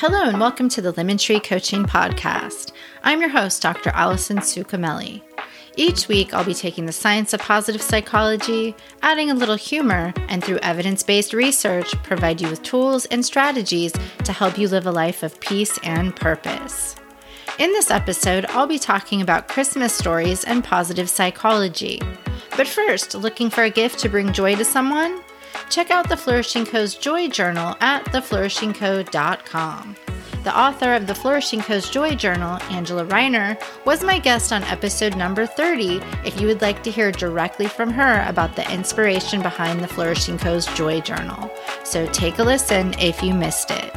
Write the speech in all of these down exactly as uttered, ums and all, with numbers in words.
Hello and welcome to the Lemon Tree Coaching Podcast. I'm your host, Doctor Allison Sucamele. Each week, I'll be taking the science of positive psychology, adding a little humor, and through evidence-based research, provide you with tools and strategies to help you live a life of peace and purpose. In this episode, I'll be talking about Christmas stories and positive psychology. But first, looking for a gift to bring joy to someone? Check out The Flourishing Co.'s Joy Journal at the flourishing co dot com. The author of The Flourishing Co.'s Joy Journal, Angela Reiner, was my guest on episode number thirty if you would like to hear directly from her about the inspiration behind The Flourishing Co.'s Joy Journal. So take a listen if you missed it.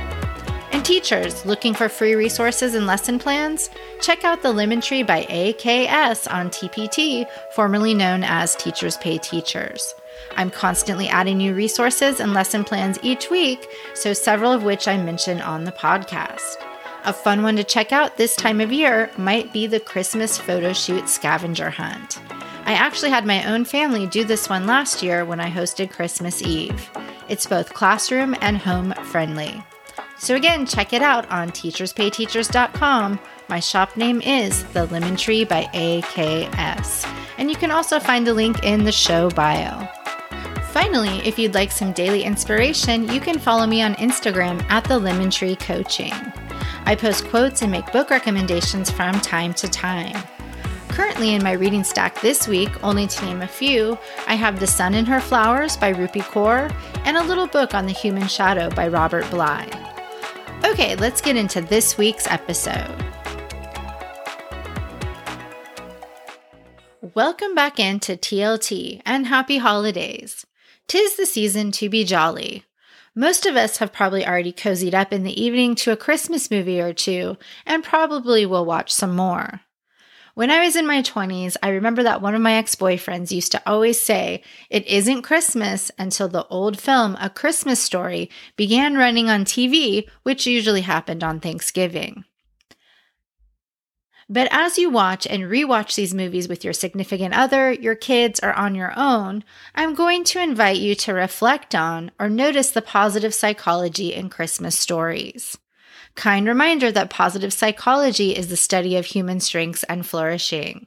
And teachers, looking for free resources and lesson plans? Check out The Lemon Tree by A K S on T P T, formerly known as Teachers Pay Teachers. I'm constantly adding new resources and lesson plans each week, so several of which I mention on the podcast. A fun one to check out this time of year might be the Christmas photo shoot scavenger hunt. I actually had my own family do this one last year when I hosted Christmas Eve. It's both classroom and home friendly. So again, check it out on teachers pay teachers dot com. My shop name is The Lemon Tree by A K S. And you can also find the link in the show bio. Finally, if you'd like some daily inspiration, you can follow me on Instagram at The Lemon Tree Coaching. I post quotes and make book recommendations from time to time. Currently in my reading stack this week, only to name a few, I have The Sun and Her Flowers by Rupi Kaur and a little book on the human shadow by Robert Bly. Okay, let's get into this week's episode. Welcome back into T L T and happy holidays. Tis the season to be jolly. Most of us have probably already cozied up in the evening to a Christmas movie or two, and probably will watch some more. When I was in my twenties, I remember that one of my ex-boyfriends used to always say, "It isn't Christmas until the old film A Christmas Story began running on T V, which usually happened on Thanksgiving." But as you watch and rewatch these movies with your significant other, your kids, or on your own, I'm going to invite you to reflect on or notice the positive psychology in Christmas stories. Kind reminder that positive psychology is the study of human strengths and flourishing.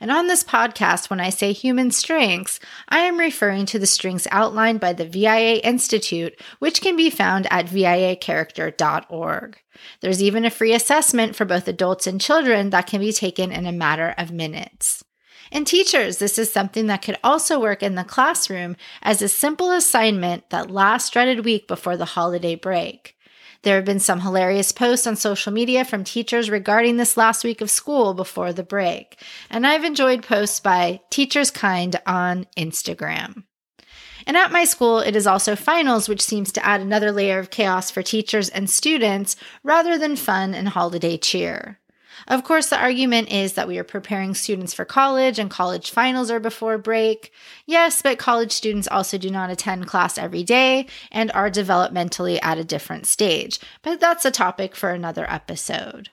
And on this podcast, when I say human strengths, I am referring to the strengths outlined by the V I A Institute, which can be found at v i a character dot org. There's even a free assessment for both adults and children that can be taken in a matter of minutes. And teachers, this is something that could also work in the classroom as a simple assignment that last dreaded week before the holiday break. There have been some hilarious posts on social media from teachers regarding this last week of school before the break, and I've enjoyed posts by Teachers Kind on Instagram. And at my school, it is also finals, which seems to add another layer of chaos for teachers and students rather than fun and holiday cheer. Of course, the argument is that we are preparing students for college and college finals are before break. Yes, but college students also do not attend class every day and are developmentally at a different stage. But that's a topic for another episode.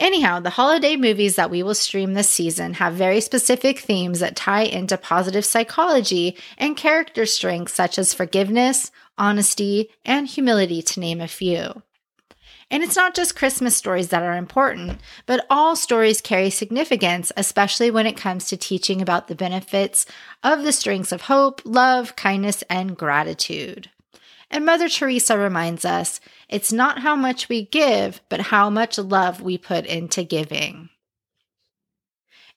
Anyhow, the holiday movies that we will stream this season have very specific themes that tie into positive psychology and character strengths such as forgiveness, honesty, and humility, to name a few. And it's not just Christmas stories that are important, but all stories carry significance, especially when it comes to teaching about the benefits of the strengths of hope, love, kindness, and gratitude. And Mother Teresa reminds us, it's not how much we give, but how much love we put into giving.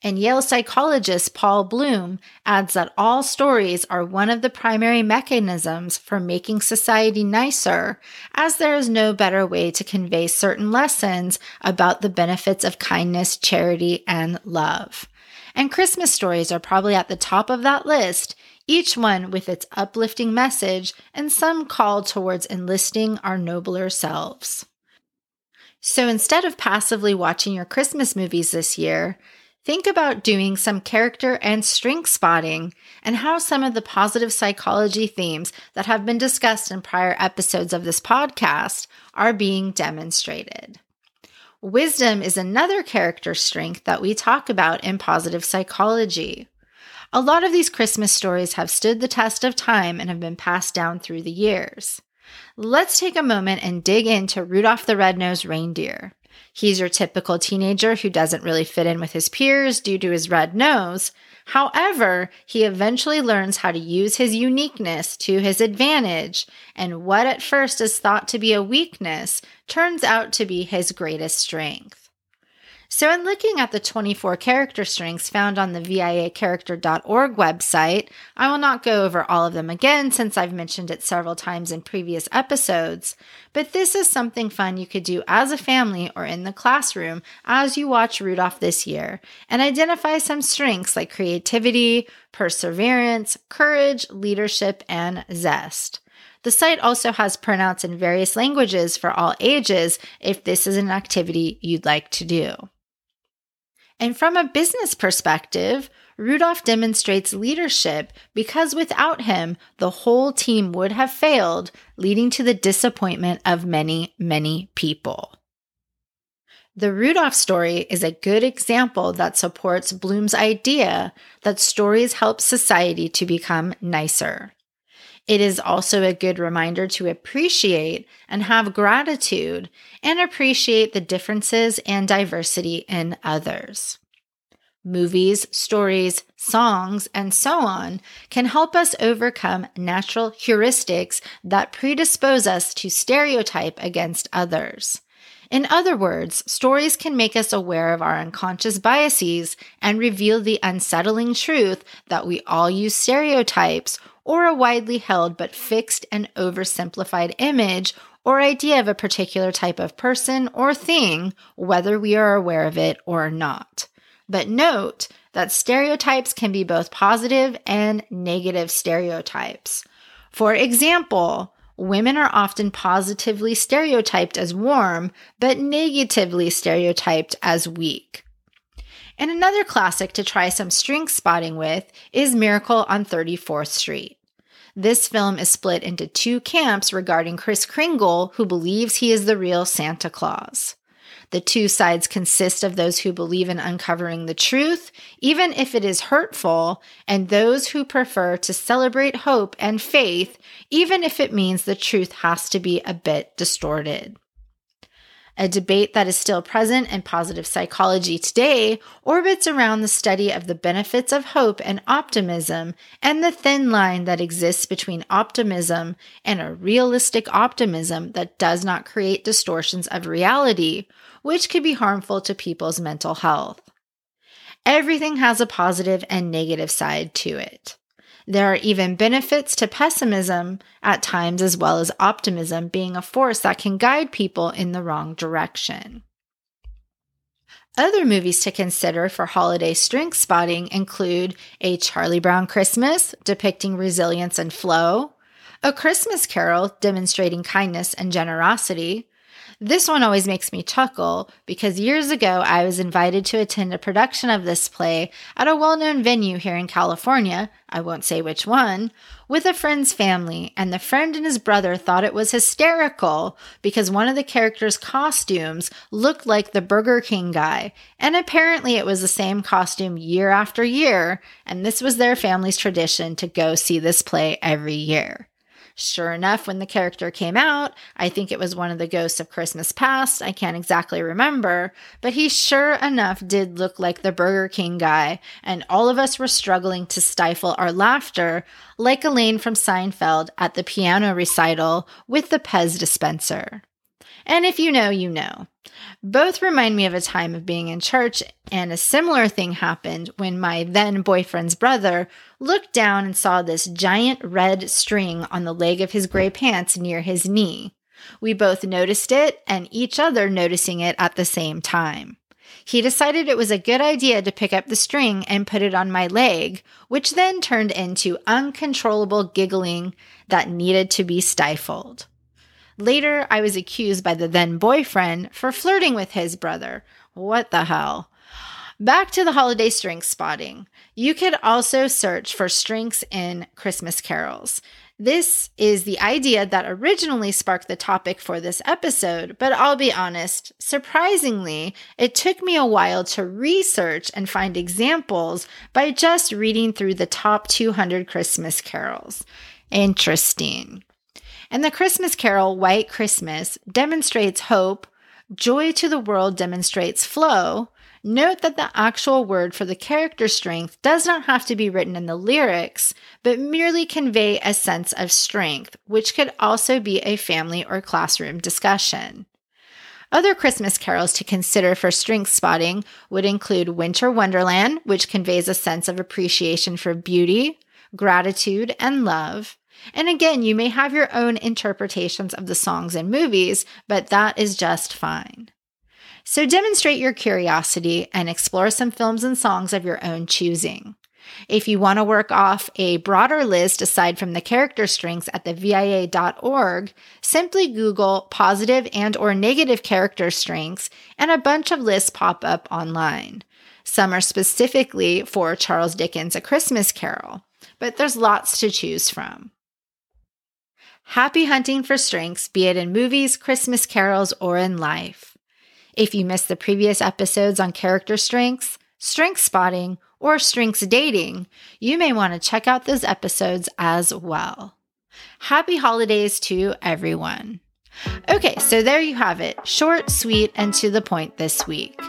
And Yale psychologist Paul Bloom adds that all stories are one of the primary mechanisms for making society nicer, as there is no better way to convey certain lessons about the benefits of kindness, charity, and love. And Christmas stories are probably at the top of that list, each one with its uplifting message and some call towards enlisting our nobler selves. So instead of passively watching your Christmas movies this year, think about doing some character and strength spotting and how some of the positive psychology themes that have been discussed in prior episodes of this podcast are being demonstrated. Wisdom is another character strength that we talk about in positive psychology. A lot of these Christmas stories have stood the test of time and have been passed down through the years. Let's take a moment and dig into Rudolph the Red-Nosed Reindeer. He's your typical teenager who doesn't really fit in with his peers due to his red nose. However, he eventually learns how to use his uniqueness to his advantage, and what at first is thought to be a weakness turns out to be his greatest strength. So in looking at the twenty-four character strengths found on the V I A character dot org website, I will not go over all of them again since I've mentioned it several times in previous episodes, but this is something fun you could do as a family or in the classroom as you watch Rudolph this year and identify some strengths like creativity, perseverance, courage, leadership, and zest. The site also has printouts in various languages for all ages if this is an activity you'd like to do. And from a business perspective, Rudolph demonstrates leadership because without him, the whole team would have failed, leading to the disappointment of many, many people. The Rudolph story is a good example that supports Bloom's idea that stories help society to become nicer. It is also a good reminder to appreciate and have gratitude and appreciate the differences and diversity in others. Movies, stories, songs, and so on can help us overcome natural heuristics that predispose us to stereotype against others. In other words, stories can make us aware of our unconscious biases and reveal the unsettling truth that we all use stereotypes or a widely held but fixed and oversimplified image or idea of a particular type of person or thing, whether we are aware of it or not. But note that stereotypes can be both positive and negative stereotypes. For example, women are often positively stereotyped as warm, but negatively stereotyped as weak. And another classic to try some strength spotting with is Miracle on thirty-fourth street. This film is split into two camps regarding Kris Kringle, who believes he is the real Santa Claus. The two sides consist of those who believe in uncovering the truth, even if it is hurtful, and those who prefer to celebrate hope and faith, even if it means the truth has to be a bit distorted. A debate that is still present in positive psychology today orbits around the study of the benefits of hope and optimism and the thin line that exists between optimism and a realistic optimism that does not create distortions of reality, which could be harmful to people's mental health. Everything has a positive and negative side to it. There are even benefits to pessimism at times, as well as optimism being a force that can guide people in the wrong direction. Other movies to consider for holiday strength spotting include A Charlie Brown Christmas, depicting resilience and flow, A Christmas Carol, demonstrating kindness and generosity. This one always makes me chuckle because years ago I was invited to attend a production of this play at a well-known venue here in California, I won't say which one, with a friend's family, and the friend and his brother thought it was hysterical because one of the characters' costumes looked like the Burger King guy, and apparently it was the same costume year after year, and this was their family's tradition to go see this play every year. Sure enough, when the character came out, I think it was one of the ghosts of Christmas past, I can't exactly remember, but he sure enough did look like the Burger King guy, and all of us were struggling to stifle our laughter, like Elaine from Seinfeld at the piano recital with the Pez dispenser. And if you know, you know. Both remind me of a time of being in church, and a similar thing happened when my then-boyfriend's brother looked down and saw this giant red string on the leg of his gray pants near his knee. We both noticed it, and each other noticing it at the same time. He decided it was a good idea to pick up the string and put it on my leg, which then turned into uncontrollable giggling that needed to be stifled. Later, I was accused by the then-boyfriend for flirting with his brother. What the hell? Back to the holiday strengths spotting. You could also search for strengths in Christmas carols. This is the idea that originally sparked the topic for this episode, but I'll be honest, surprisingly, it took me a while to research and find examples by just reading through the top two hundred Christmas carols. Interesting. And the Christmas carol, White Christmas, demonstrates hope. Joy to the World demonstrates flow. Note that the actual word for the character strength does not have to be written in the lyrics, but merely convey a sense of strength, which could also be a family or classroom discussion. Other Christmas carols to consider for strength spotting would include Winter Wonderland, which conveys a sense of appreciation for beauty, gratitude, and love. And again, you may have your own interpretations of the songs and movies, but that is just fine. So demonstrate your curiosity and explore some films and songs of your own choosing. If you want to work off a broader list aside from the character strengths at the V I A dot org, simply Google positive and or negative character strengths and a bunch of lists pop up online. Some are specifically for Charles Dickens' A Christmas Carol, but there's lots to choose from. Happy hunting for strengths, be it in movies, Christmas carols, or in life. If you missed the previous episodes on character strengths, strength spotting, or strengths dating, you may want to check out those episodes as well. Happy holidays to everyone. Okay, so there you have it. Short, sweet, and to the point this week.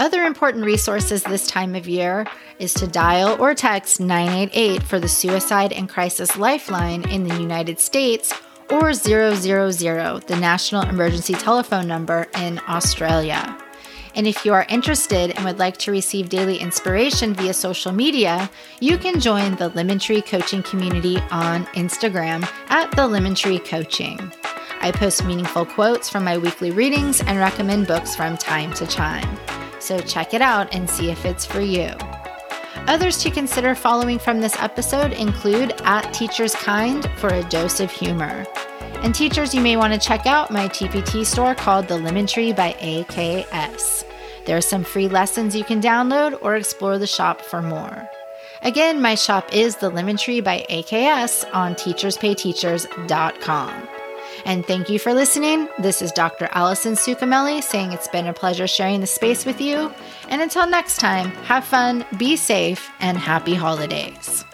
Other important resources this time of year is to dial or text nine eight eight for the Suicide and Crisis Lifeline in the United States, or zero zero zero, the National Emergency Telephone Number in Australia. And if you are interested and would like to receive daily inspiration via social media, you can join the Lemon Tree Coaching community on Instagram at The Lemon Tree Coaching. I post meaningful quotes from my weekly readings and recommend books from time to time. So check it out and see if it's for you. Others to consider following from this episode include at Teachers Kind for a dose of humor. And teachers, you may want to check out my T P T store called The Lemon Tree by A K S. There are some free lessons you can download or explore the shop for more. Again, my shop is The Lemon Tree by A K S on teachers pay teachers dot com. And thank you for listening. This is Doctor Allison Sucamele saying it's been a pleasure sharing the space with you. And until next time, have fun, be safe, and happy holidays.